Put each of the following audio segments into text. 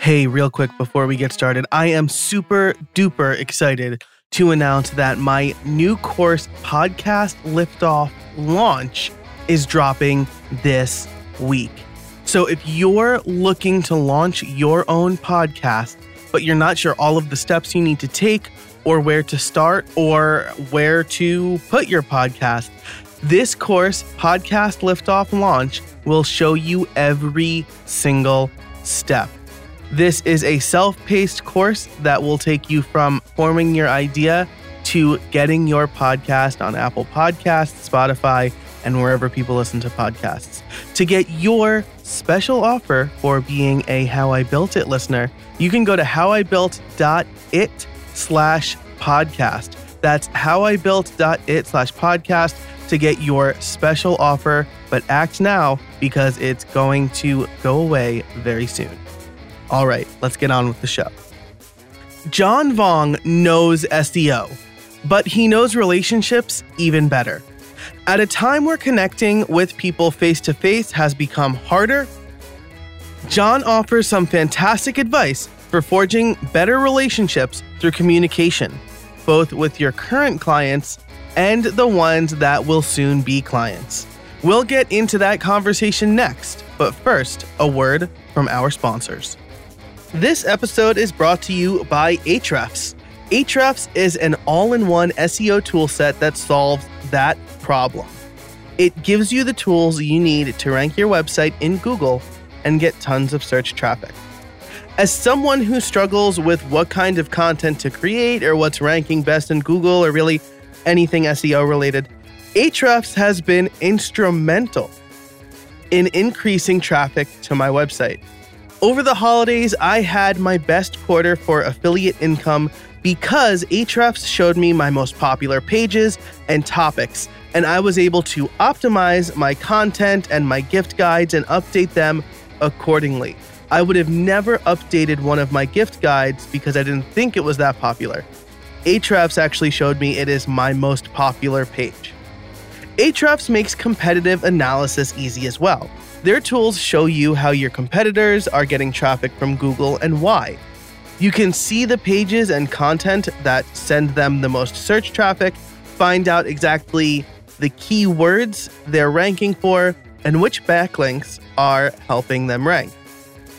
Hey, real quick before we get started, I am super duper excited to announce that my new course, Podcast Liftoff Launch, is dropping this week. So if you're looking to launch your own podcast, but you're not sure all of the steps you need to take or where to start or where to put your podcast, this course, Podcast Liftoff Launch, will show you every single step. This is a self-paced course that will take you from forming your idea to getting your podcast on Apple Podcasts, Spotify, and wherever people listen to podcasts. To get your special offer for being a How I Built It listener, you can go to howibuilt.it/podcast. That's howibuilt.it/podcast to get your special offer. But act now because it's going to go away very soon. All right, let's get on with the show. John Vuong knows SEO, but he knows relationships even better. At a time where connecting with people face-to-face has become harder, John offers some fantastic advice for forging better relationships through communication, both with your current clients and the ones that will soon be clients. We'll get into that conversation next, but first, a word from our sponsors. This episode is brought to you by Ahrefs. Ahrefs is an all-in-one SEO toolset that solves that problem. It gives you the tools you need to rank your website in Google and get tons of search traffic. As someone who struggles with what kind of content to create or what's ranking best in Google or really anything SEO related, Ahrefs has been instrumental in increasing traffic to my website. Over the holidays, I had my best quarter for affiliate income because Ahrefs showed me my most popular pages and topics, and I was able to optimize my content and my gift guides and update them accordingly. I would have never updated one of my gift guides because I didn't think it was that popular. Ahrefs actually showed me it is my most popular page. Ahrefs makes competitive analysis easy as well. Their tools show you how your competitors are getting traffic from Google and why. You can see the pages and content that send them the most search traffic, find out exactly the keywords they're ranking for, and which backlinks are helping them rank.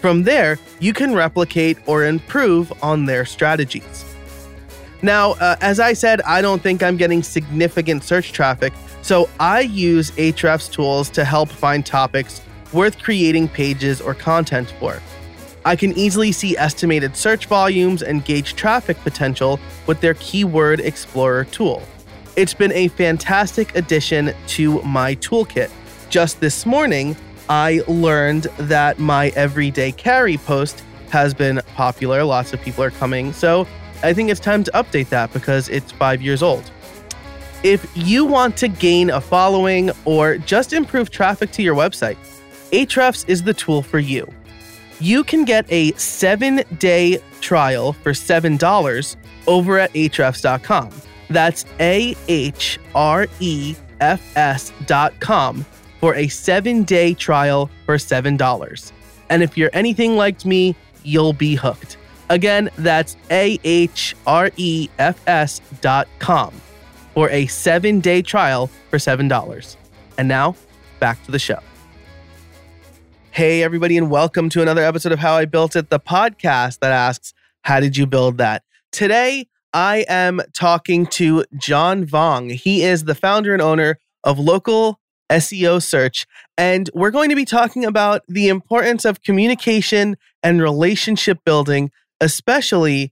From there, you can replicate or improve on their strategies. Now, as I said, I don't think I'm getting significant search traffic, so I use Ahrefs tools to help find topics worth creating pages or content for. I can easily see estimated search volumes and gauge traffic potential with their Keyword Explorer tool. It's been a fantastic addition to my toolkit. Just this morning, I learned that my everyday carry post has been popular. Lots of people are coming, so I think it's time to update that because it's 5 years old. If you want to gain a following or just improve traffic to your website, Ahrefs is the tool for you. You can get a 7-day trial for $7 over at ahrefs.com. That's ahrefs.com for a 7-day trial for $7. And if you're anything like me, you'll be hooked. Again, that's ahrefs.com for a 7-day trial for $7. And now, back to the show. Hey, everybody, and welcome to another episode of How I Built It, the podcast that asks, how did you build that? Today, I am talking to John Vuong. He is the founder and owner of Local SEO Search, and we're going to be talking about the importance of communication and relationship building, especially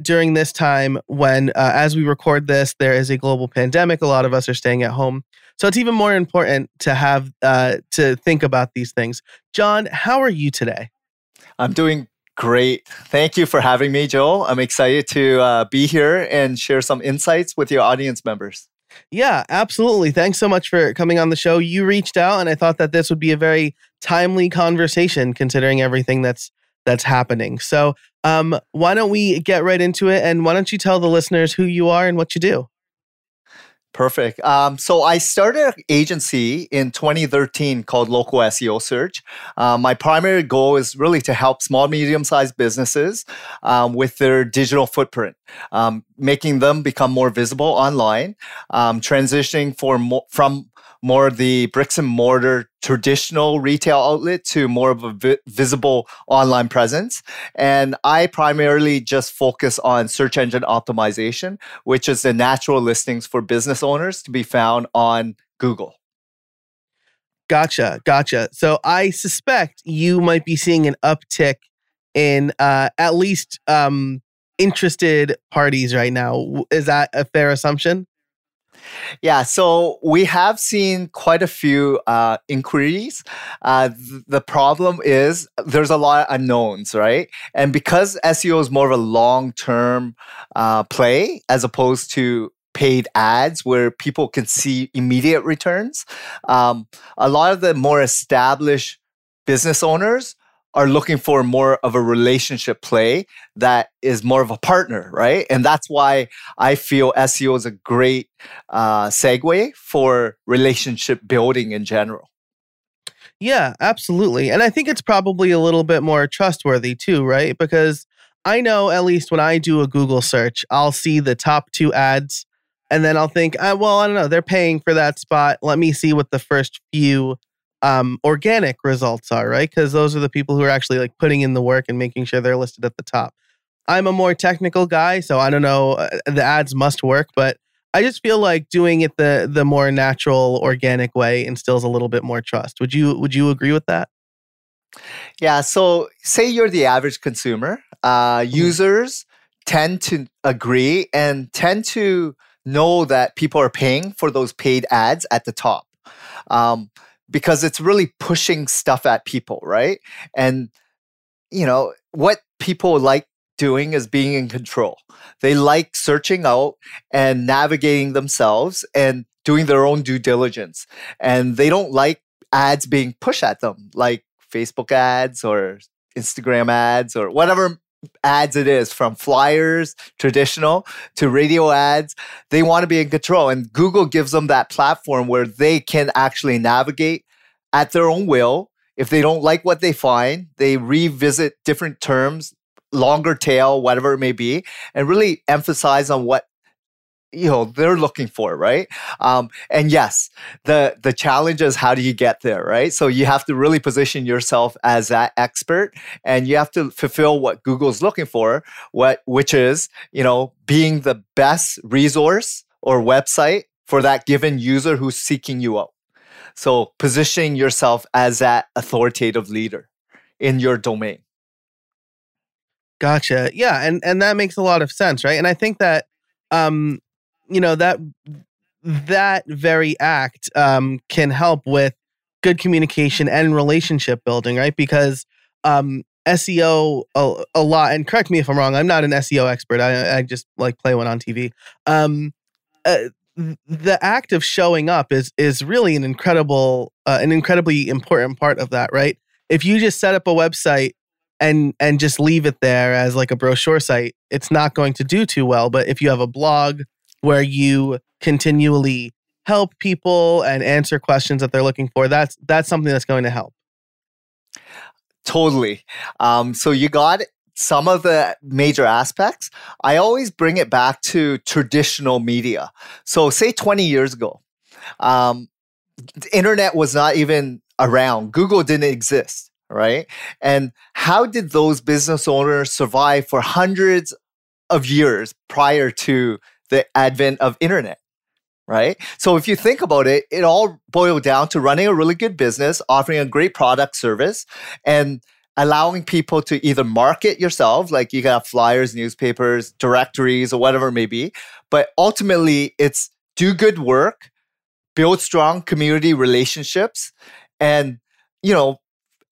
during this time when, as we record this, there is a global pandemic. A lot of us are staying at home. So it's even more important to have to think about these things. John, how are you today? I'm doing great. Thank you for having me, Joel. I'm excited to be here and share some insights with your audience members. Yeah, absolutely. Thanks so much for coming on the show. You reached out, and I thought that this would be a very timely conversation considering everything that's happening. So why don't we get right into it, and why don't you tell the listeners who you are and what you do? Perfect. So I started an agency in 2013 called Local SEO Search. My primary goal is really to help small, medium-sized businesses with their digital footprint, making them become more visible online, transitioning from more the bricks and mortar traditional retail outlet to more of a visible online presence. And I primarily just focus on search engine optimization, which is the natural listings for business owners to be found on Google. Gotcha. So I suspect you might be seeing an uptick in at least interested parties right now. Is that a fair assumption? Yeah, so we have seen quite a few inquiries. The problem is there's a lot of unknowns, right? And because SEO is more of a long-term play as opposed to paid ads where people can see immediate returns, a lot of the more established business owners are looking for more of a relationship play that is more of a partner, right? And that's why I feel SEO is a great segue for relationship building in general. Yeah, absolutely. And I think it's probably a little bit more trustworthy too, right? Because I know at least when I do a Google search, I'll see the top two ads and then I'll think, well, I don't know, they're paying for that spot. Let me see what the first few organic results are, right? Because those are the people who are actually like putting in the work and making sure they're listed at the top. I'm a more technical guy, so I don't know, the ads must work, but I just feel like doing it the more natural, organic way instills a little bit more trust. Would you agree with that? Yeah. So say you're the average consumer. Users tend to agree and tend to know that people are paying for those paid ads at the top. Because it's really pushing stuff at people, right? And, you know, what people like doing is being in control. They like searching out and navigating themselves and doing their own due diligence. And they don't like ads being pushed at them, like Facebook ads or Instagram ads or whatever ads it is, from flyers, traditional, to radio ads. They want to be in control. And Google gives them that platform where they can actually navigate at their own will. If they don't like what they find, they revisit different terms, longer tail, whatever it may be, and really emphasize on what they're looking for, right? And yes, the challenge is how do you get there, right? So you have to really position yourself as that expert, and you have to fulfill what Google's looking for, which is, being the best resource or website for that given user who's seeking you out. So positioning yourself as that authoritative leader in your domain. Gotcha. Yeah, and that makes a lot of sense, right? And I think that that very act can help with good communication and relationship building, right? Because SEO a lot, and correct me if I'm wrong, I'm not an SEO expert. I just like play one on TV. The act of showing up is really an incredibly important part of that, right? If you just set up a website and just leave it there as like a brochure site, it's not going to do too well. But if you have a blog where you continually help people and answer questions that they're looking for, that's something that's going to help. Totally. So you got some of the major aspects. I always bring it back to traditional media. So say 20 years ago, the internet was not even around. Google didn't exist, right? And how did those business owners survive for hundreds of years prior to the advent of internet, right? So if you think about it, it all boiled down to running a really good business, offering a great product service, and allowing people to either market yourself, like you got flyers, newspapers, directories, or whatever it may be. But ultimately, it's do good work, build strong community relationships, and,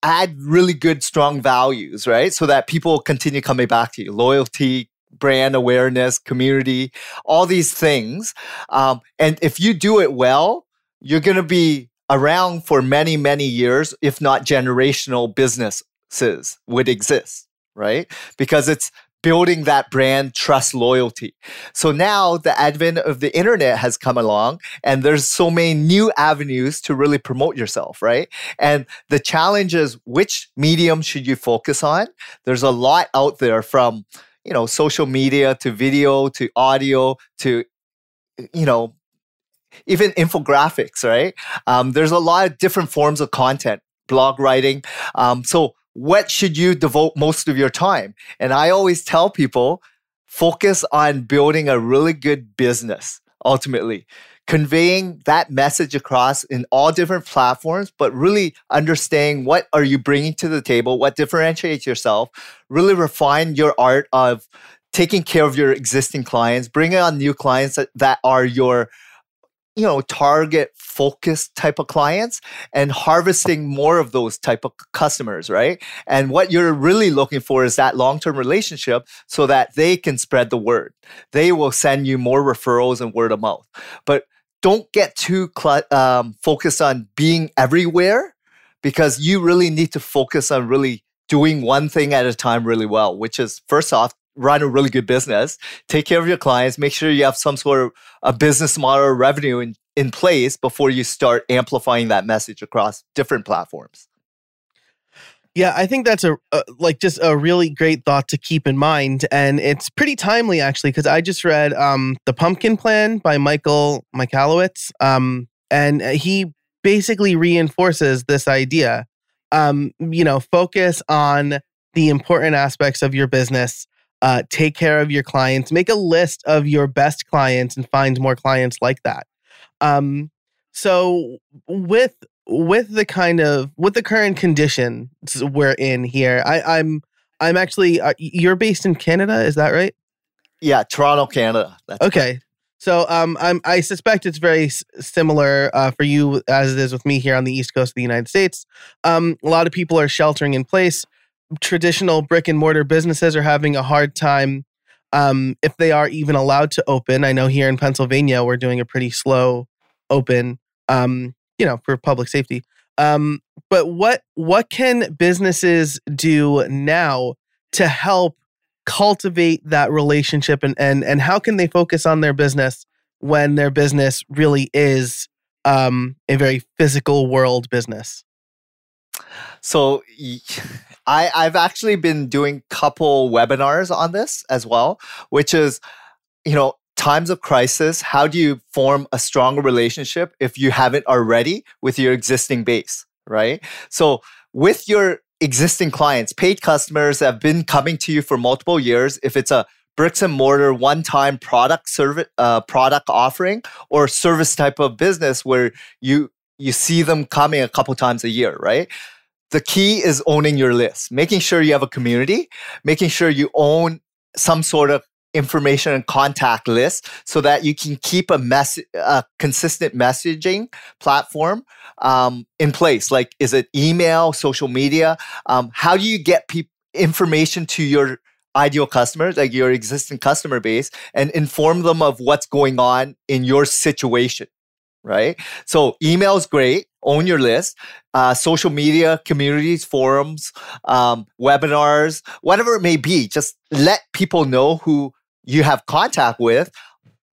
add really good, strong values, right? So that people continue coming back to you. Loyalty, brand awareness, community, all these things. And if you do it well, you're going to be around for many, many years, if not generational businesses would exist, right? Because it's building that brand trust loyalty. So now the advent of the internet has come along and there's so many new avenues to really promote yourself, right? And the challenge is which medium should you focus on? There's a lot out there from, you know, social media to video to audio to, you know, even infographics, right? There's a lot of different forms of content, blog writing. So what should you devote most of your time? And I always tell people, focus on building a really good business, ultimately. Conveying that message across in all different platforms, but really understanding what are you bringing to the table, what differentiates yourself, really refine your art of taking care of your existing clients, bringing on new clients that are your, you know, target focused type of clients and harvesting more of those type of customers, right? And what you're really looking for is that long-term relationship so that they can spread the word. They will send you more referrals and word of mouth. But don't get too focused on being everywhere, because you really need to focus on really doing one thing at a time really well, which is first off, run a really good business, take care of your clients, make sure you have some sort of a business model or revenue in place before you start amplifying that message across different platforms. Yeah, I think that's a really great thought to keep in mind. And it's pretty timely, actually, because I just read The Pumpkin Plan by Michael Michalowicz. And he basically reinforces this idea, focus on the important aspects of your business. Take care of your clients. Make a list of your best clients and find more clients like that. So with the current conditions we're in here, I'm actually you're based in Canada, is that right? Yeah, Toronto, Canada. That's okay. Right. So I suspect it's very similar for you as it is with me here on the East Coast of the United States. A lot of people are sheltering in place. Traditional brick and mortar businesses are having a hard time if they are even allowed to open. I know here in Pennsylvania, we're doing a pretty slow open, for public safety. But what can businesses do now to help cultivate that relationship and how can they focus on their business when their business really is a very physical world business? So I've actually been doing a couple webinars on this as well, which is, times of crisis, how do you form a stronger relationship if you haven't already with your existing base, right? So with your existing clients, paid customers that have been coming to you for multiple years, if it's a bricks and mortar, one-time product offering or service type of business where you see them coming a couple times a year, right? The key is owning your list, making sure you have a community, making sure you own some sort of information and contact list so that you can keep a consistent messaging platform in place. Like, is it email, social media? How do you get information to your ideal customers, like your existing customer base, and inform them of what's going on in your situation? Right? So email is great. Own your list. Social media, communities, forums, webinars, whatever it may be. Just let people know who you have contact with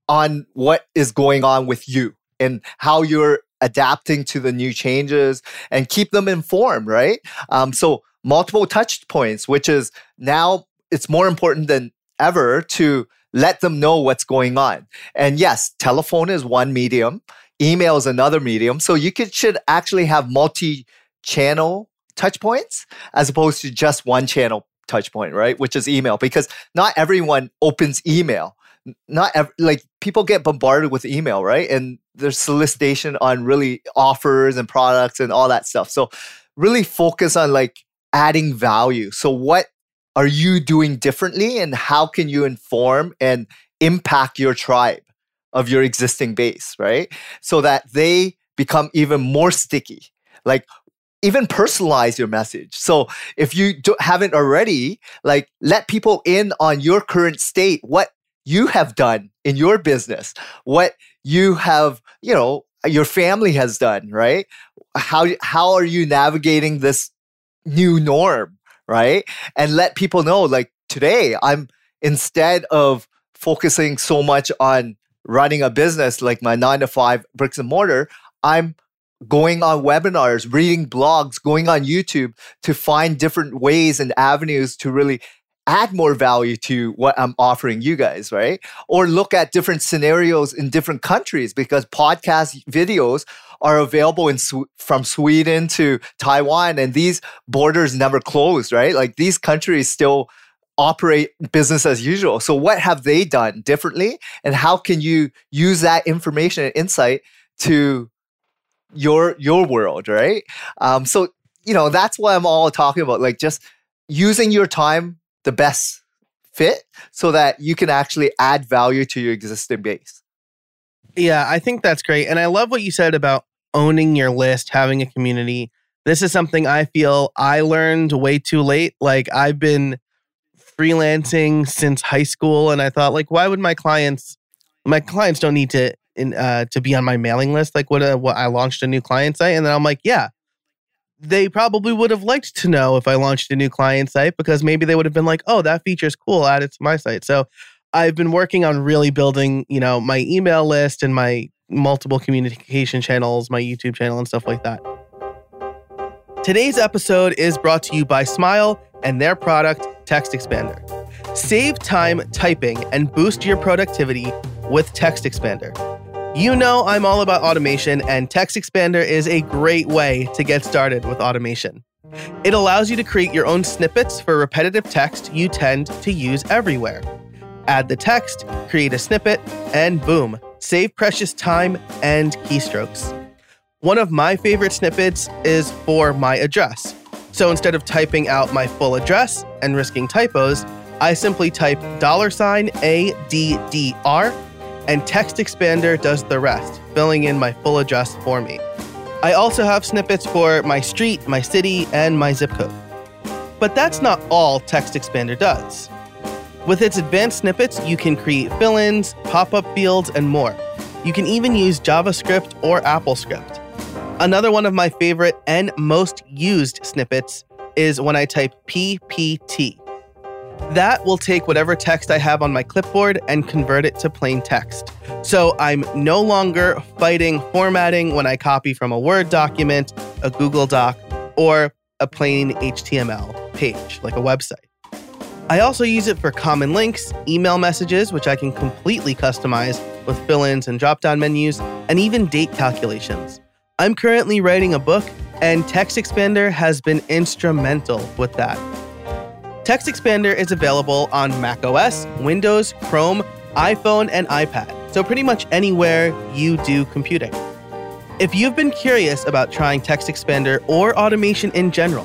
on what is going on with you and how you're adapting to the new changes and keep them informed, right? So multiple touch points, which is now it's more important than ever to let them know what's going on. And yes, telephone is one medium. Email is another medium. So you should actually have multi-channel touch points as opposed to just one channel touch point, right? Which is email, because not everyone opens email. People get bombarded with email, right? And there's solicitation on really offers and products and all that stuff. So really focus on adding value. So what are you doing differently and how can you inform and impact your tribe of your existing base, right? So that they become even more sticky. Even personalize your message. So if you haven't already, let people in on your current state, what you have done in your business, what you have, your family has done, right? How are you navigating this new norm, right? And let people know, today I'm instead of focusing so much on running a business like my 9-to-5 bricks and mortar, I'm going on webinars, reading blogs, going on YouTube to find different ways and avenues to really add more value to what I'm offering you guys, right? Or look at different scenarios in different countries, because podcast videos are available in from Sweden to Taiwan, and these borders never closed, right? Like these countries still operate business as usual. So what have they done differently? And how can you use that information and insight to your world, right? So, you know, that's what I'm all talking about, like just using your time the best fit so that you can actually add value to your existing base. Yeah, I think that's great. And I love what you said about owning your list, having a community. This is something I feel I learned way too late. Like I've been freelancing since high school, and I thought, like, why would my clients don't need to be on my mailing list? Like what I launched a new client site, and then I'm like, yeah, they probably would have liked to know if I launched a new client site, because maybe they would have been like, oh, that feature's cool, add it to my site. So I've been working on really building, you know, my email list and my multiple communication channels, my YouTube channel and stuff like that. Today's episode is brought to you by Smile and their product, TextExpander. Save time typing and boost your productivity with TextExpander. You know I'm all about automation, and TextExpander is a great way to get started with automation. It allows you to create your own snippets for repetitive text you tend to use everywhere. Add the text, create a snippet, and boom, save precious time and keystrokes. One of my favorite snippets is for my address. So instead of typing out my full address and risking typos, I simply type $ADDR, and TextExpander does the rest, filling in my full address for me. I also have snippets for my street, my city, and my zip code. But that's not all TextExpander does. With its advanced snippets, you can create fill-ins, pop-up fields, and more. You can even use JavaScript or AppleScript. Another one of my favorite and most used snippets is when I type PPT. That will take whatever text I have on my clipboard and convert it to plain text. So I'm no longer fighting formatting when I copy from a Word document, a Google Doc, or a plain HTML page, like a website. I also use it for common links, email messages, which I can completely customize with fill-ins and drop-down menus, and even date calculations. I'm currently writing a book, and TextExpander has been instrumental with that. TextExpander is available on macOS, Windows, Chrome, iPhone, and iPad, so pretty much anywhere you do computing. If you've been curious about trying TextExpander or automation in general,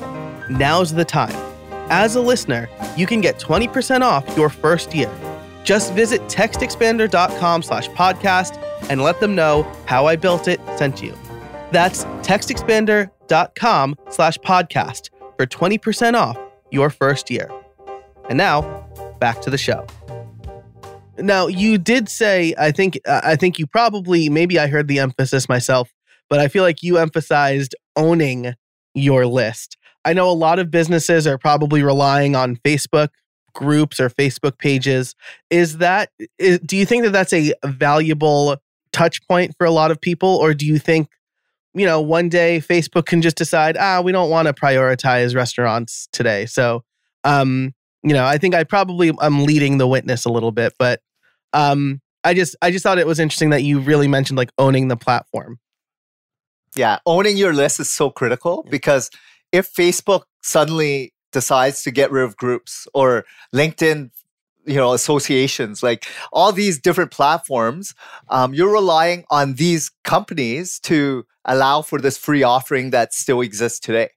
now's the time. As a listener, you can get 20% off your first year. Just visit textexpander.com/podcast and let them know How I Built It sent you. That's textexpander.com/podcast for 20% off your first year. And now, back to the show. Now, you did say, I think you probably, maybe I heard the emphasis myself, but I feel like you emphasized owning your list. I know a lot of businesses are probably relying on Facebook groups or Facebook pages. Do you think that that's a valuable touch point for a lot of people? Or do you think, you know, one day Facebook can just decide, we don't want to prioritize restaurants today. So, you know, I think I'm leading the witness a little bit, but I just thought it was interesting that you really mentioned like owning the platform. Yeah. Owning your list is so critical, because if Facebook suddenly decides to get rid of groups or LinkedIn, you know, associations, like all these different platforms, you're relying on these companies to allow for this free offering that still exists today,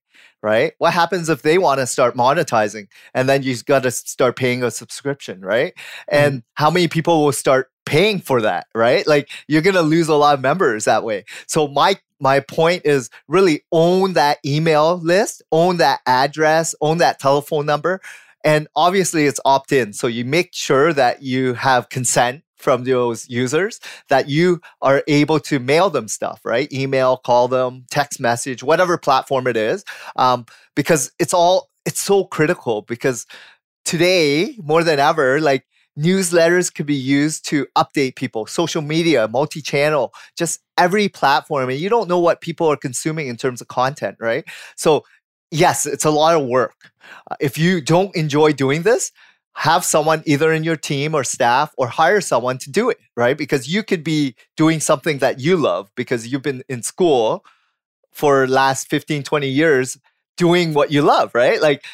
right? What happens if they want to start monetizing, and then you've got to start paying a subscription, right? And how many people will start paying for that, right? Like you're going to lose a lot of members that way. So my point is really own that email list, own that address, own that telephone number. And obviously it's opt-in. So you make sure that you have consent from those users, that you are able to mail them stuff, right? Email, call them, text message, whatever platform it is. Because it's so critical, because today more than ever, like Newsletters could be used to update people, social media, multi-channel, just every platform. And you don't know what people are consuming in terms of content, right? So yes, it's a lot of work. If you don't enjoy doing this, have someone either in your team or staff or hire someone to do it, right? Because you could be doing something that you love because you've been in school for the last 15, 20 years doing what you love, right? Like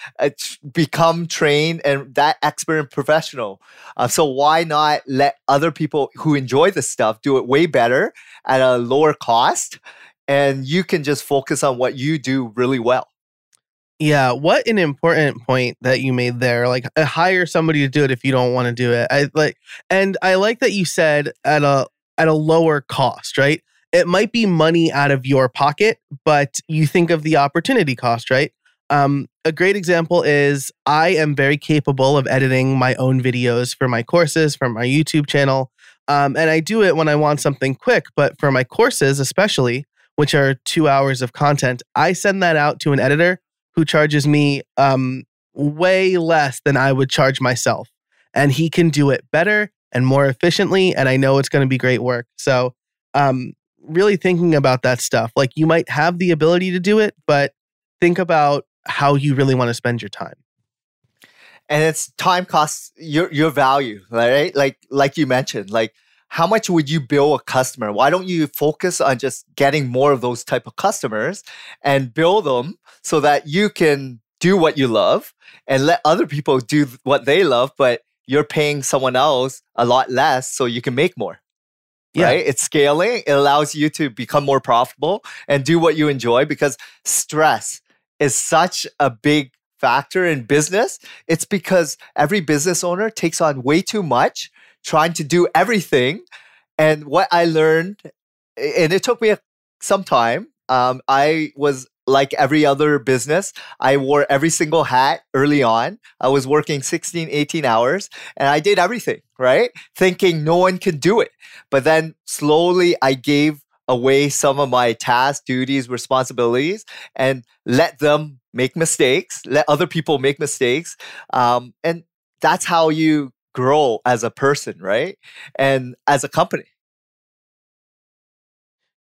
become trained and that expert and professional. So why not let other people who enjoy this stuff do it way better at a lower cost? And you can just focus on what you do really well. Yeah, what an important point that you made there. Like, hire somebody to do it if you don't want to do it. I like that you said at a lower cost, right? It might be money out of your pocket, but you think of the opportunity cost, right? A great example is I am very capable of editing my own videos for my courses, for my YouTube channel. And I do it when I want something quick, but for my courses especially, which are 2 hours of content, I send that out to an editor who charges me way less than I would charge myself. And he can do it better and more efficiently, and I know it's going to be great work. So really thinking about that stuff. Like, you might have the ability to do it, but think about how you really want to spend your time. And it's time costs your value, right? Like you mentioned, like how much would you bill a customer? Why don't you focus on just getting more of those type of customers and bill them so that you can do what you love and let other people do what they love, but you're paying someone else a lot less so you can make more. Yeah. Right? It's scaling. It allows you to become more profitable and do what you enjoy, because stress is such a big factor in business. It's because every business owner takes on way too much trying to do everything. And what I learned, and it took me some time, I was like every other business. I wore every single hat early on. I was working 16, 18 hours and I did everything, right? Thinking no one could do it. But then slowly I gave away some of my tasks, duties, responsibilities, and let them make mistakes, let other people make mistakes. And that's how you grow as a person, right? And as a company.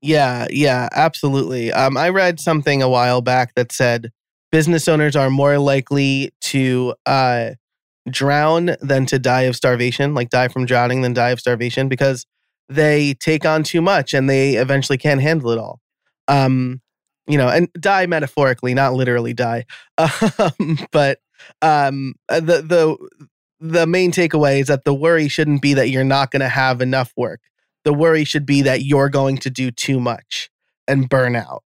Yeah, absolutely. I read something a while back that said business owners are more likely to drown than to die of starvation, like die from drowning than die of starvation, because they take on too much and they eventually can't handle it all. And die metaphorically, not literally die. The main takeaway is that the worry shouldn't be that you're not going to have enough work. The worry should be that you're going to do too much and burn out.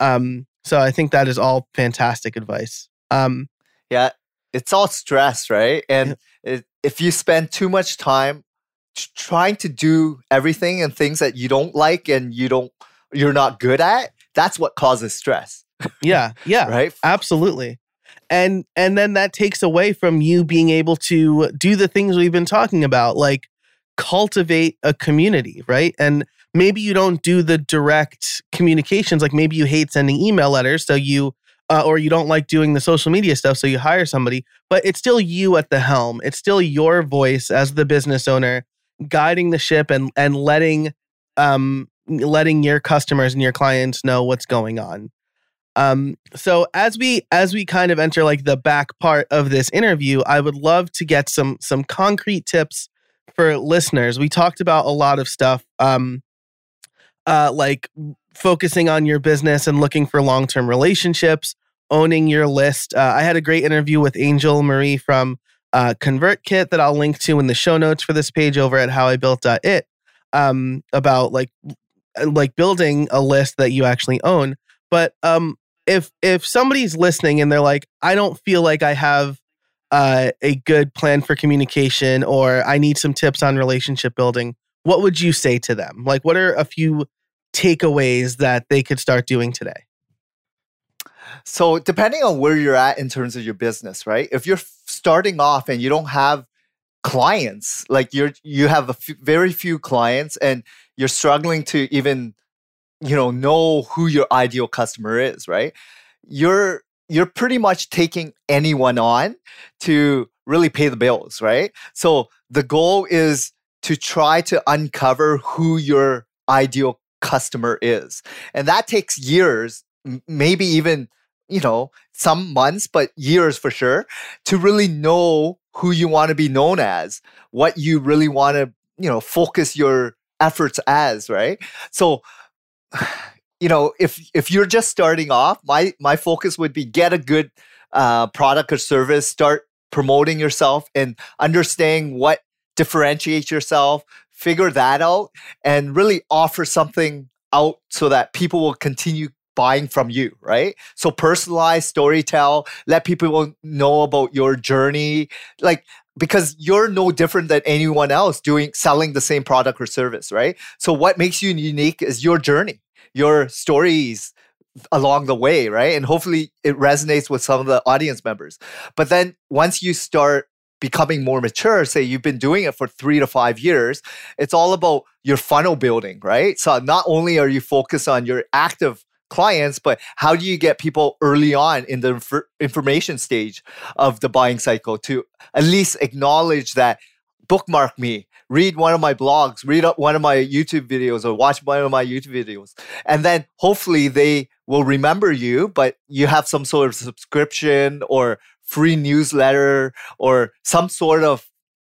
So I think that is all fantastic advice. Yeah, it's all stress, right? And if you spend too much time trying to do everything and things that you don't like and you're not good at, that's what causes stress. Yeah, right? Absolutely. And then that takes away from you being able to do the things we've been talking about, like cultivate a community, right? And maybe you don't do the direct communications, like maybe you hate sending email letters, so you or you don't like doing the social media stuff, so you hire somebody, but it's still you at the helm. It's still your voice as the business owner guiding the ship and letting your customers and your clients know what's going on. So as we kind of enter like the back part of this interview, I would love to get some concrete tips for listeners. We talked about a lot of stuff, like focusing on your business and looking for long-term relationships, owning your list. I had a great interview with Angel Marie from ConvertKit that I'll link to in the show notes for this page over at howibuilt.it, about like building a list that you actually own. But if somebody's listening and they're like, I don't feel like I have a good plan for communication, or I need some tips on relationship building, what would you say to them? Like, what are a few takeaways that they could start doing today? So depending on where you're at in terms of your business, right? If you're starting off and you don't have clients, like you have very few clients and you're struggling to even, know who your ideal customer is, right? You're pretty much taking anyone on to really pay the bills, right? So the goal is to try to uncover who your ideal customer is. And that takes years, maybe even, you know, some months, but years for sure, to really know who you want to be known as, what you really want to, you know, focus your efforts as, right? So, you know, if you're just starting off, my focus would be get a good product or service, start promoting yourself and understanding what differentiates yourself, figure that out, and really offer something out so that people will continue buying from you, right? So personalize, storytell, let people know about your journey, like, because you're no different than anyone else selling the same product or service, right? So what makes you unique is your journey, your stories along the way, right? And hopefully it resonates with some of the audience members. But then once you start becoming more mature, say you've been doing it for 3 to 5 years, it's all about your funnel building, right? So not only are you focused on your active clients, but how do you get people early on in the information stage of the buying cycle to at least acknowledge that, bookmark me, read one of my blogs, read up one of my YouTube videos, or watch one of my YouTube videos. And then hopefully they will remember you, but you have some sort of subscription or free newsletter or some sort of,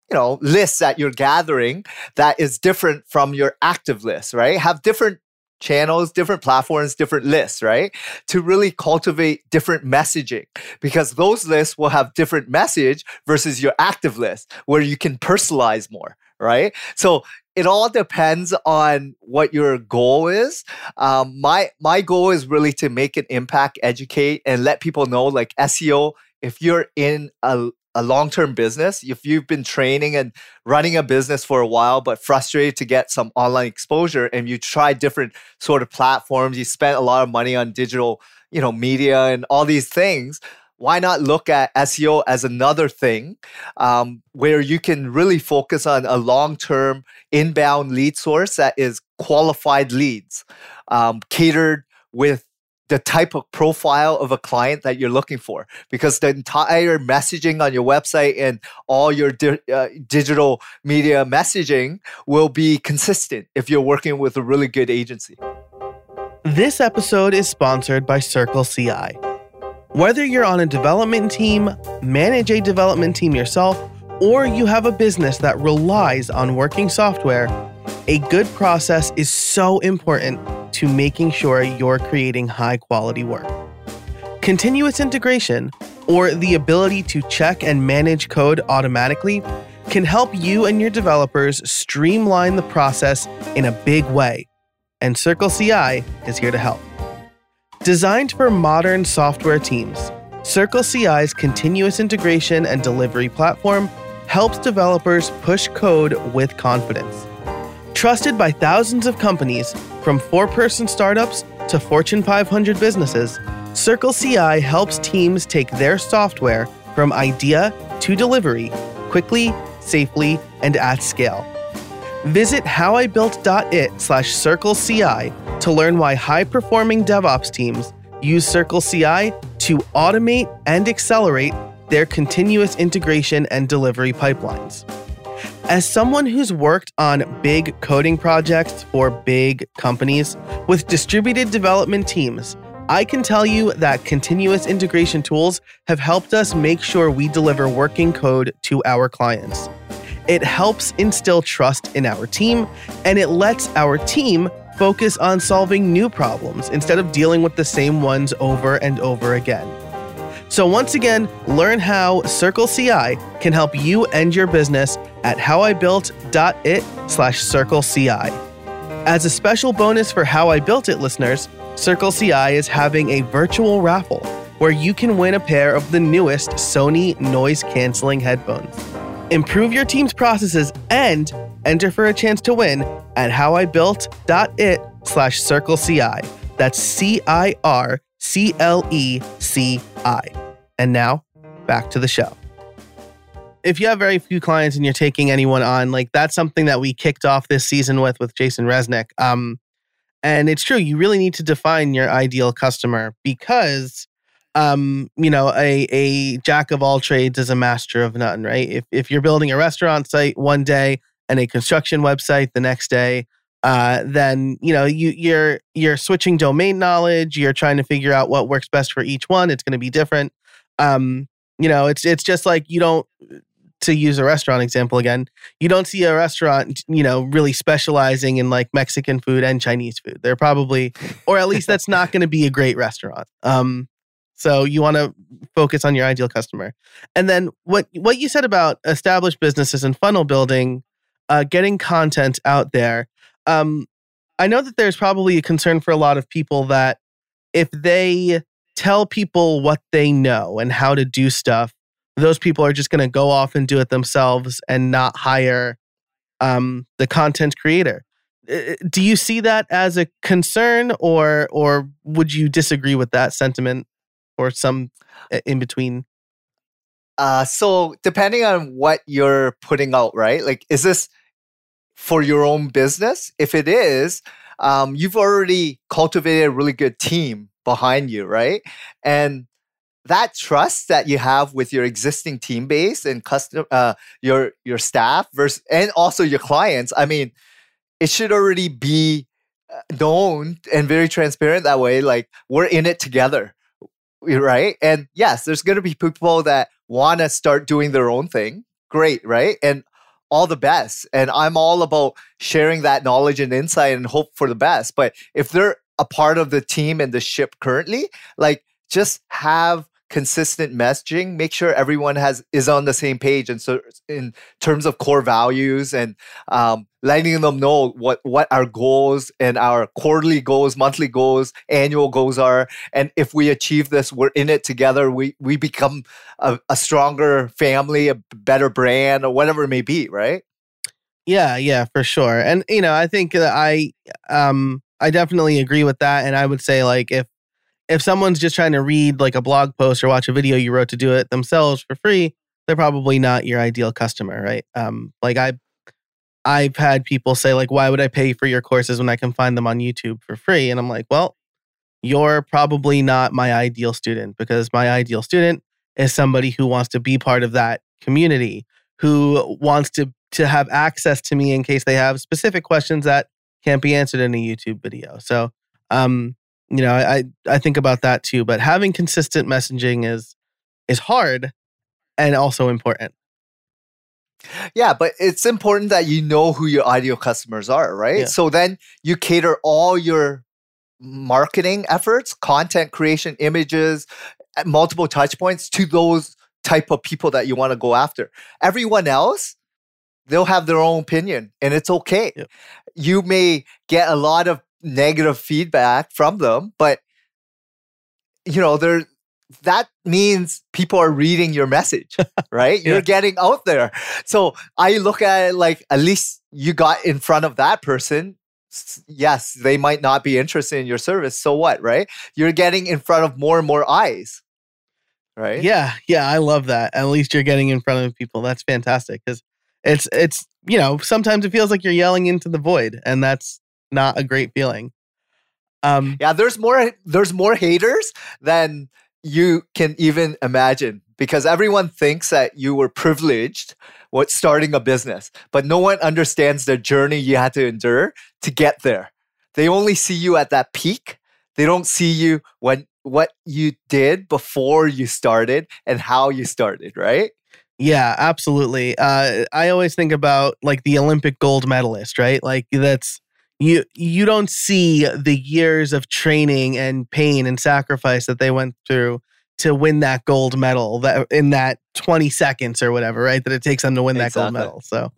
you know, list that you're gathering that is different from your active list, right? Have different channels, different platforms, different lists, right? To really cultivate different messaging, because those lists will have different message versus your active list where you can personalize more, right? So it all depends on what your goal is. My goal is really to make an impact, educate, and let people know, like SEO, if you're in a long-term business, if you've been training and running a business for a while, but frustrated to get some online exposure, and you try different sort of platforms, you spent a lot of money on digital, you know, media and all these things, why not look at SEO as another thing where you can really focus on a long-term inbound lead source that is qualified leads, catered with the type of profile of a client that you're looking for, because the entire messaging on your website and all your digital media messaging will be consistent if you're working with a really good agency. This episode is sponsored by CircleCI. Whether you're on a development team, manage a development team yourself, or you have a business that relies on working software, a good process is so important to making sure you're creating high-quality work. Continuous integration, or the ability to check and manage code automatically, can help you and your developers streamline the process in a big way, and CircleCI is here to help. Designed for modern software teams, CircleCI's continuous integration and delivery platform helps developers push code with confidence. Trusted by thousands of companies, from four-person startups to Fortune 500 businesses, CircleCI helps teams take their software from idea to delivery quickly, safely, and at scale. Visit howibuilt.it/CircleCI to learn why high-performing DevOps teams use CircleCI to automate and accelerate their continuous integration and delivery pipelines. As someone who's worked on big coding projects for big companies with distributed development teams, I can tell you that continuous integration tools have helped us make sure we deliver working code to our clients. It helps instill trust in our team, and it lets our team focus on solving new problems instead of dealing with the same ones over and over again. So once again, learn how CircleCI can help you and your business at howibuilt.it/CircleCI. As a special bonus for How I Built It listeners, CircleCI is having a virtual raffle where you can win a pair of the newest Sony noise-canceling headphones. Improve your team's processes and enter for a chance to win at howibuilt.it/CircleCI. That's CircleCI. And now, back to the show. If you have very few clients and you're taking anyone on, like, that's something that we kicked off this season with Jason Resnick. And it's true, you really need to define your ideal customer, because you know, a jack of all trades is a master of none, right? If you're building a restaurant site one day and a construction website the next day, then, you know, you're switching domain knowledge. You're trying to figure out what works best for each one. It's going to be different. You know, it's just like you don't, to use a restaurant example again, you don't see a restaurant, you know, really specializing in like Mexican food and Chinese food. They're probably, or at least that's not going to be a great restaurant. So you want to focus on your ideal customer. And then what you said about established businesses and funnel building, getting content out there. I know that there's probably a concern for a lot of people that if they tell people what they know and how to do stuff, those people are just going to go off and do it themselves and not hire the content creator. Do you see that as a concern, or would you disagree with that sentiment, or some in between? So depending on what you're putting out, right? Like, is this for your own business? If it is, you've already cultivated a really good team behind you, right? And that trust that you have with your existing team base and custom, your staff versus, and also your clients, I mean, it should already be known and very transparent that way. Like, we're in it together, right? And yes, there's going to be people that want to start doing their own thing. Great, right? And all the best. And I'm all about sharing that knowledge and insight and hope for the best. But if they're a part of the team and the ship currently, like, just have consistent messaging. Make sure everyone is on the same page, and so in terms of core values, and letting them know what our goals and our quarterly goals, monthly goals, annual goals are. And if we achieve this, we're in it together. We become a stronger family, a better brand, or whatever it may be, right? Yeah, for sure. And you know, I think that I definitely agree with that. And I would say, like, if someone's just trying to read like a blog post or watch a video you wrote to do it themselves for free, they're probably not your ideal customer, right? Like I've had people say, like, why would I pay for your courses when I can find them on YouTube for free? And I'm like, well, you're probably not my ideal student, because my ideal student is somebody who wants to be part of that community, who wants to have access to me in case they have specific questions that can't be answered in a YouTube video. So, you know, I think about that too, but having consistent messaging is hard and also important. Yeah, but it's important that you know who your ideal customers are, right? Yeah. So then you cater all your marketing efforts, content creation, images, multiple touch points to those type of people that you want to go after. Everyone else, they'll have their own opinion, and it's okay. Yeah. You may get a lot of negative feedback from them, but you know, that means people are reading your message, right? Yeah. You're getting out there. So I look at it like, at least you got in front of that person. Yes, they might not be interested in your service. So what, right? You're getting in front of more and more eyes, right? Yeah, I love that. At least you're getting in front of people. That's fantastic, because it's you know, sometimes it feels like you're yelling into the void, and that's not a great feeling. Yeah, there's more haters than you can even imagine, because everyone thinks that you were privileged with starting a business, but no one understands the journey you had to endure to get there. They only see you at that peak. They don't see you when what you did before you started and how you started, right? Yeah, absolutely. I always think about like the Olympic gold medalist, right? Like that's You don't see the years of training and pain and sacrifice that they went through to win that gold medal, that in that 20 seconds or whatever, right? That it takes them to win that gold medal. So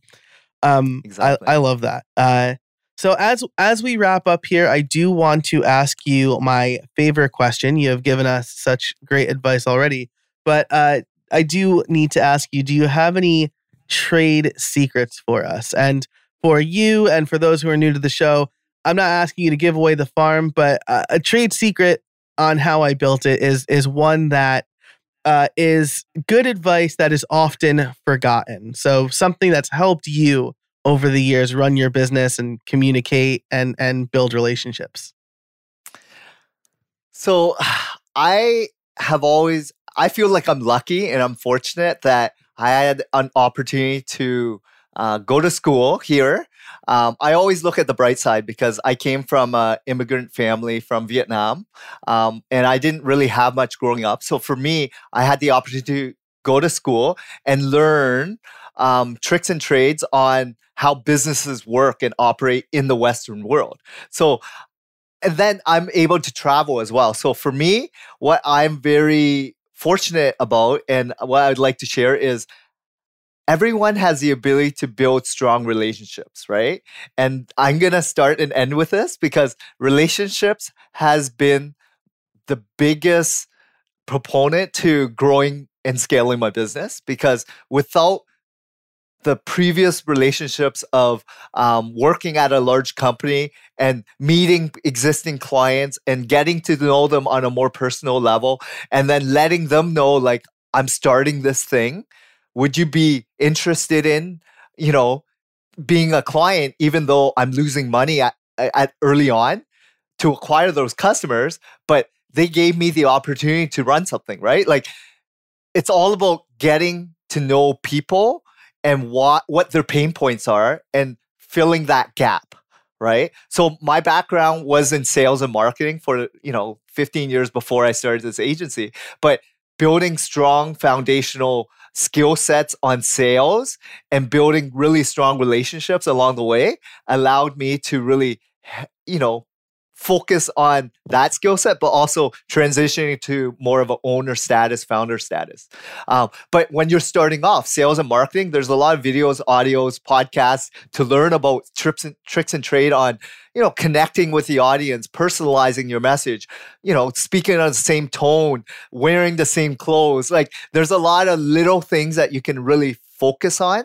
exactly. I love that. So as we wrap up here, I do want to ask you my favorite question. You have given us such great advice already, but I do need to ask you, do you have any trade secrets for us? And for you and for those who are new to the show, I'm not asking you to give away the farm, but a trade secret on How I Built It is one that is good advice that is often forgotten. So something that's helped you over the years run your business and communicate and build relationships. So I have always, I feel like I'm lucky and I'm fortunate that I had an opportunity to go to school here. I always look at the bright side because I came from an immigrant family from Vietnam, and I didn't really have much growing up. So for me, I had the opportunity to go to school and learn tricks and trades on how businesses work and operate in the Western world. So, and then I'm able to travel as well. So for me, what I'm very fortunate about and what I would like to share is everyone has the ability to build strong relationships, right? And I'm going to start and end with this because relationships has been the biggest proponent to growing and scaling my business, because without the previous relationships of working at a large company and meeting existing clients and getting to know them on a more personal level and then letting them know, like, I'm starting this thing. Would you be interested in, you know, being a client, even though I'm losing money at early on to acquire those customers, but they gave me the opportunity to run something, right? Like, it's all about getting to know people and what their pain points are and filling that gap, right? So my background was in sales and marketing for, 15 years before I started this agency, but building strong foundational skill sets on sales and building really strong relationships along the way allowed me to really, focus on that skill set, but also transitioning to more of an owner status, founder status. But when you're starting off sales and marketing, there's a lot of videos, audios, podcasts to learn about tricks and trade on, connecting with the audience, personalizing your message, speaking on the same tone, wearing the same clothes. Like, there's a lot of little things that you can really focus on.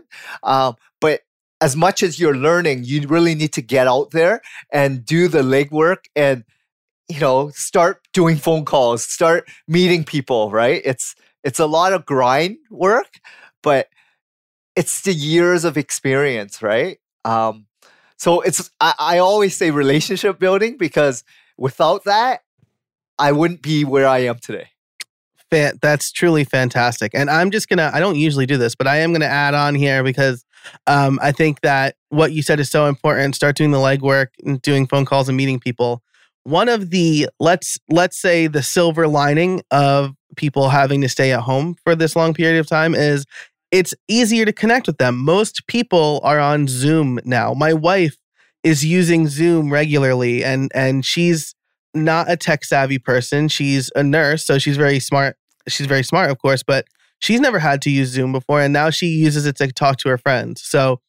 But as much as you're learning, you really need to get out there and do the legwork and, start doing phone calls, start meeting people, right? It's a lot of grind work, but it's the years of experience, right? So I always say relationship building, because without that, I wouldn't be where I am today. That's truly fantastic. And I'm just going to, I don't usually do this, but I am going to add on here because I think that what you said is so important. Start doing the legwork and doing phone calls and meeting people. One of the, let's say the silver lining of people having to stay at home for this long period of time is it's easier to connect with them. Most people are on Zoom now. My wife is using Zoom regularly and she's not a tech savvy person. She's a nurse, so she's very smart. She's very smart, of course, but she's never had to use Zoom before, and now she uses it to talk to her friends. So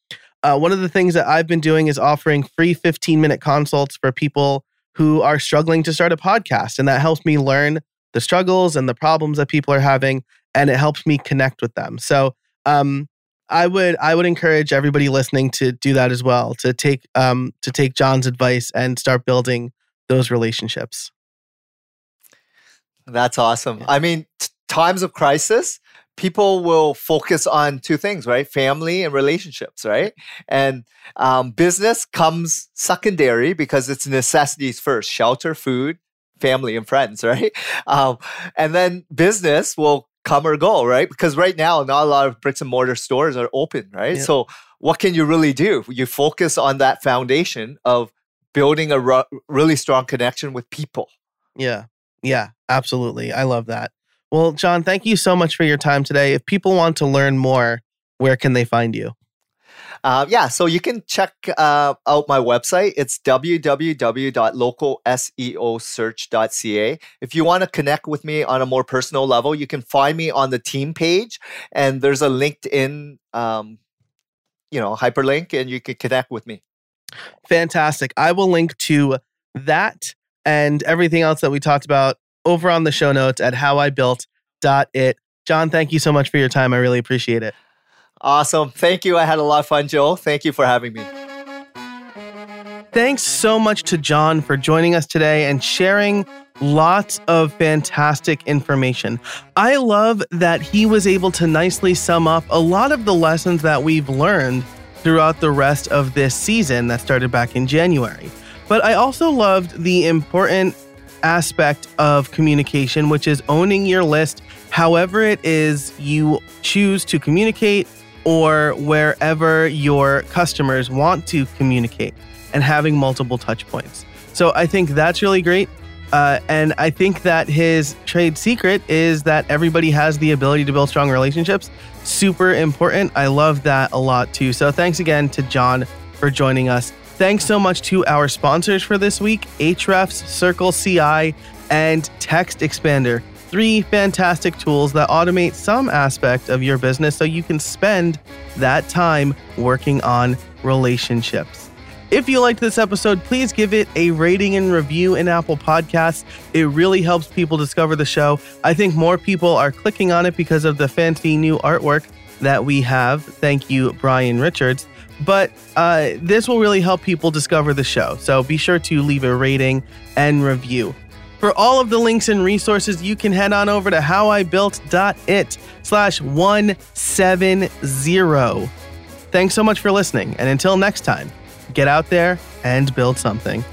one of the things that I've been doing is offering free 15-minute consults for people who are struggling to start a podcast, and that helps me learn the struggles and the problems that people are having, and it helps me connect with them. So I would encourage everybody listening to do that as well, to take John's advice and start building those relationships. That's awesome. Yeah. I mean, times of crisis, people will focus on two things, right? Family and relationships, right? And business comes secondary because it's necessities first: shelter, food, family, and friends, right? And then business will come or go, right? Because right now, not a lot of bricks and mortar stores are open, right? Yeah. So what can you really do? You focus on that foundation of building a really strong connection with people. Yeah, absolutely. I love that. Well, John, thank you so much for your time today. If people want to learn more, where can they find you? So you can check out my website. It's www.localseosearch.ca. If you want to connect with me on a more personal level, you can find me on the team page, and there's a LinkedIn, hyperlink, and you can connect with me. Fantastic. I will link to that and everything else that we talked about over on the show notes at howibuilt.it. John, thank you so much for your time. I really appreciate it. Awesome. Thank you. I had a lot of fun, Joel. Thank you for having me. Thanks so much to John for joining us today and sharing lots of fantastic information. I love that he was able to nicely sum up a lot of the lessons that we've learned throughout the rest of this season that started back in January. But I also loved the important aspect of communication, which is owning your list, however it is you choose to communicate or wherever your customers want to communicate, and having multiple touch points. So I think that's really great. And I think that his trade secret is that everybody has the ability to build strong relationships. Super important. I love that a lot too. So thanks again to John for joining us. Thanks so much to our sponsors for this week, Ahrefs, CircleCI, and TextExpander. Three fantastic tools that automate some aspect of your business so you can spend that time working on relationships. If you liked this episode, please give it a rating and review in Apple Podcasts. It really helps people discover the show. I think more people are clicking on it because of the fancy new artwork that we have. Thank you, Brian Richards. But this will really help people discover the show. So be sure to leave a rating and review. For all of the links and resources, you can head on over to howibuilt.it/170. Thanks so much for listening. And until next time, get out there and build something.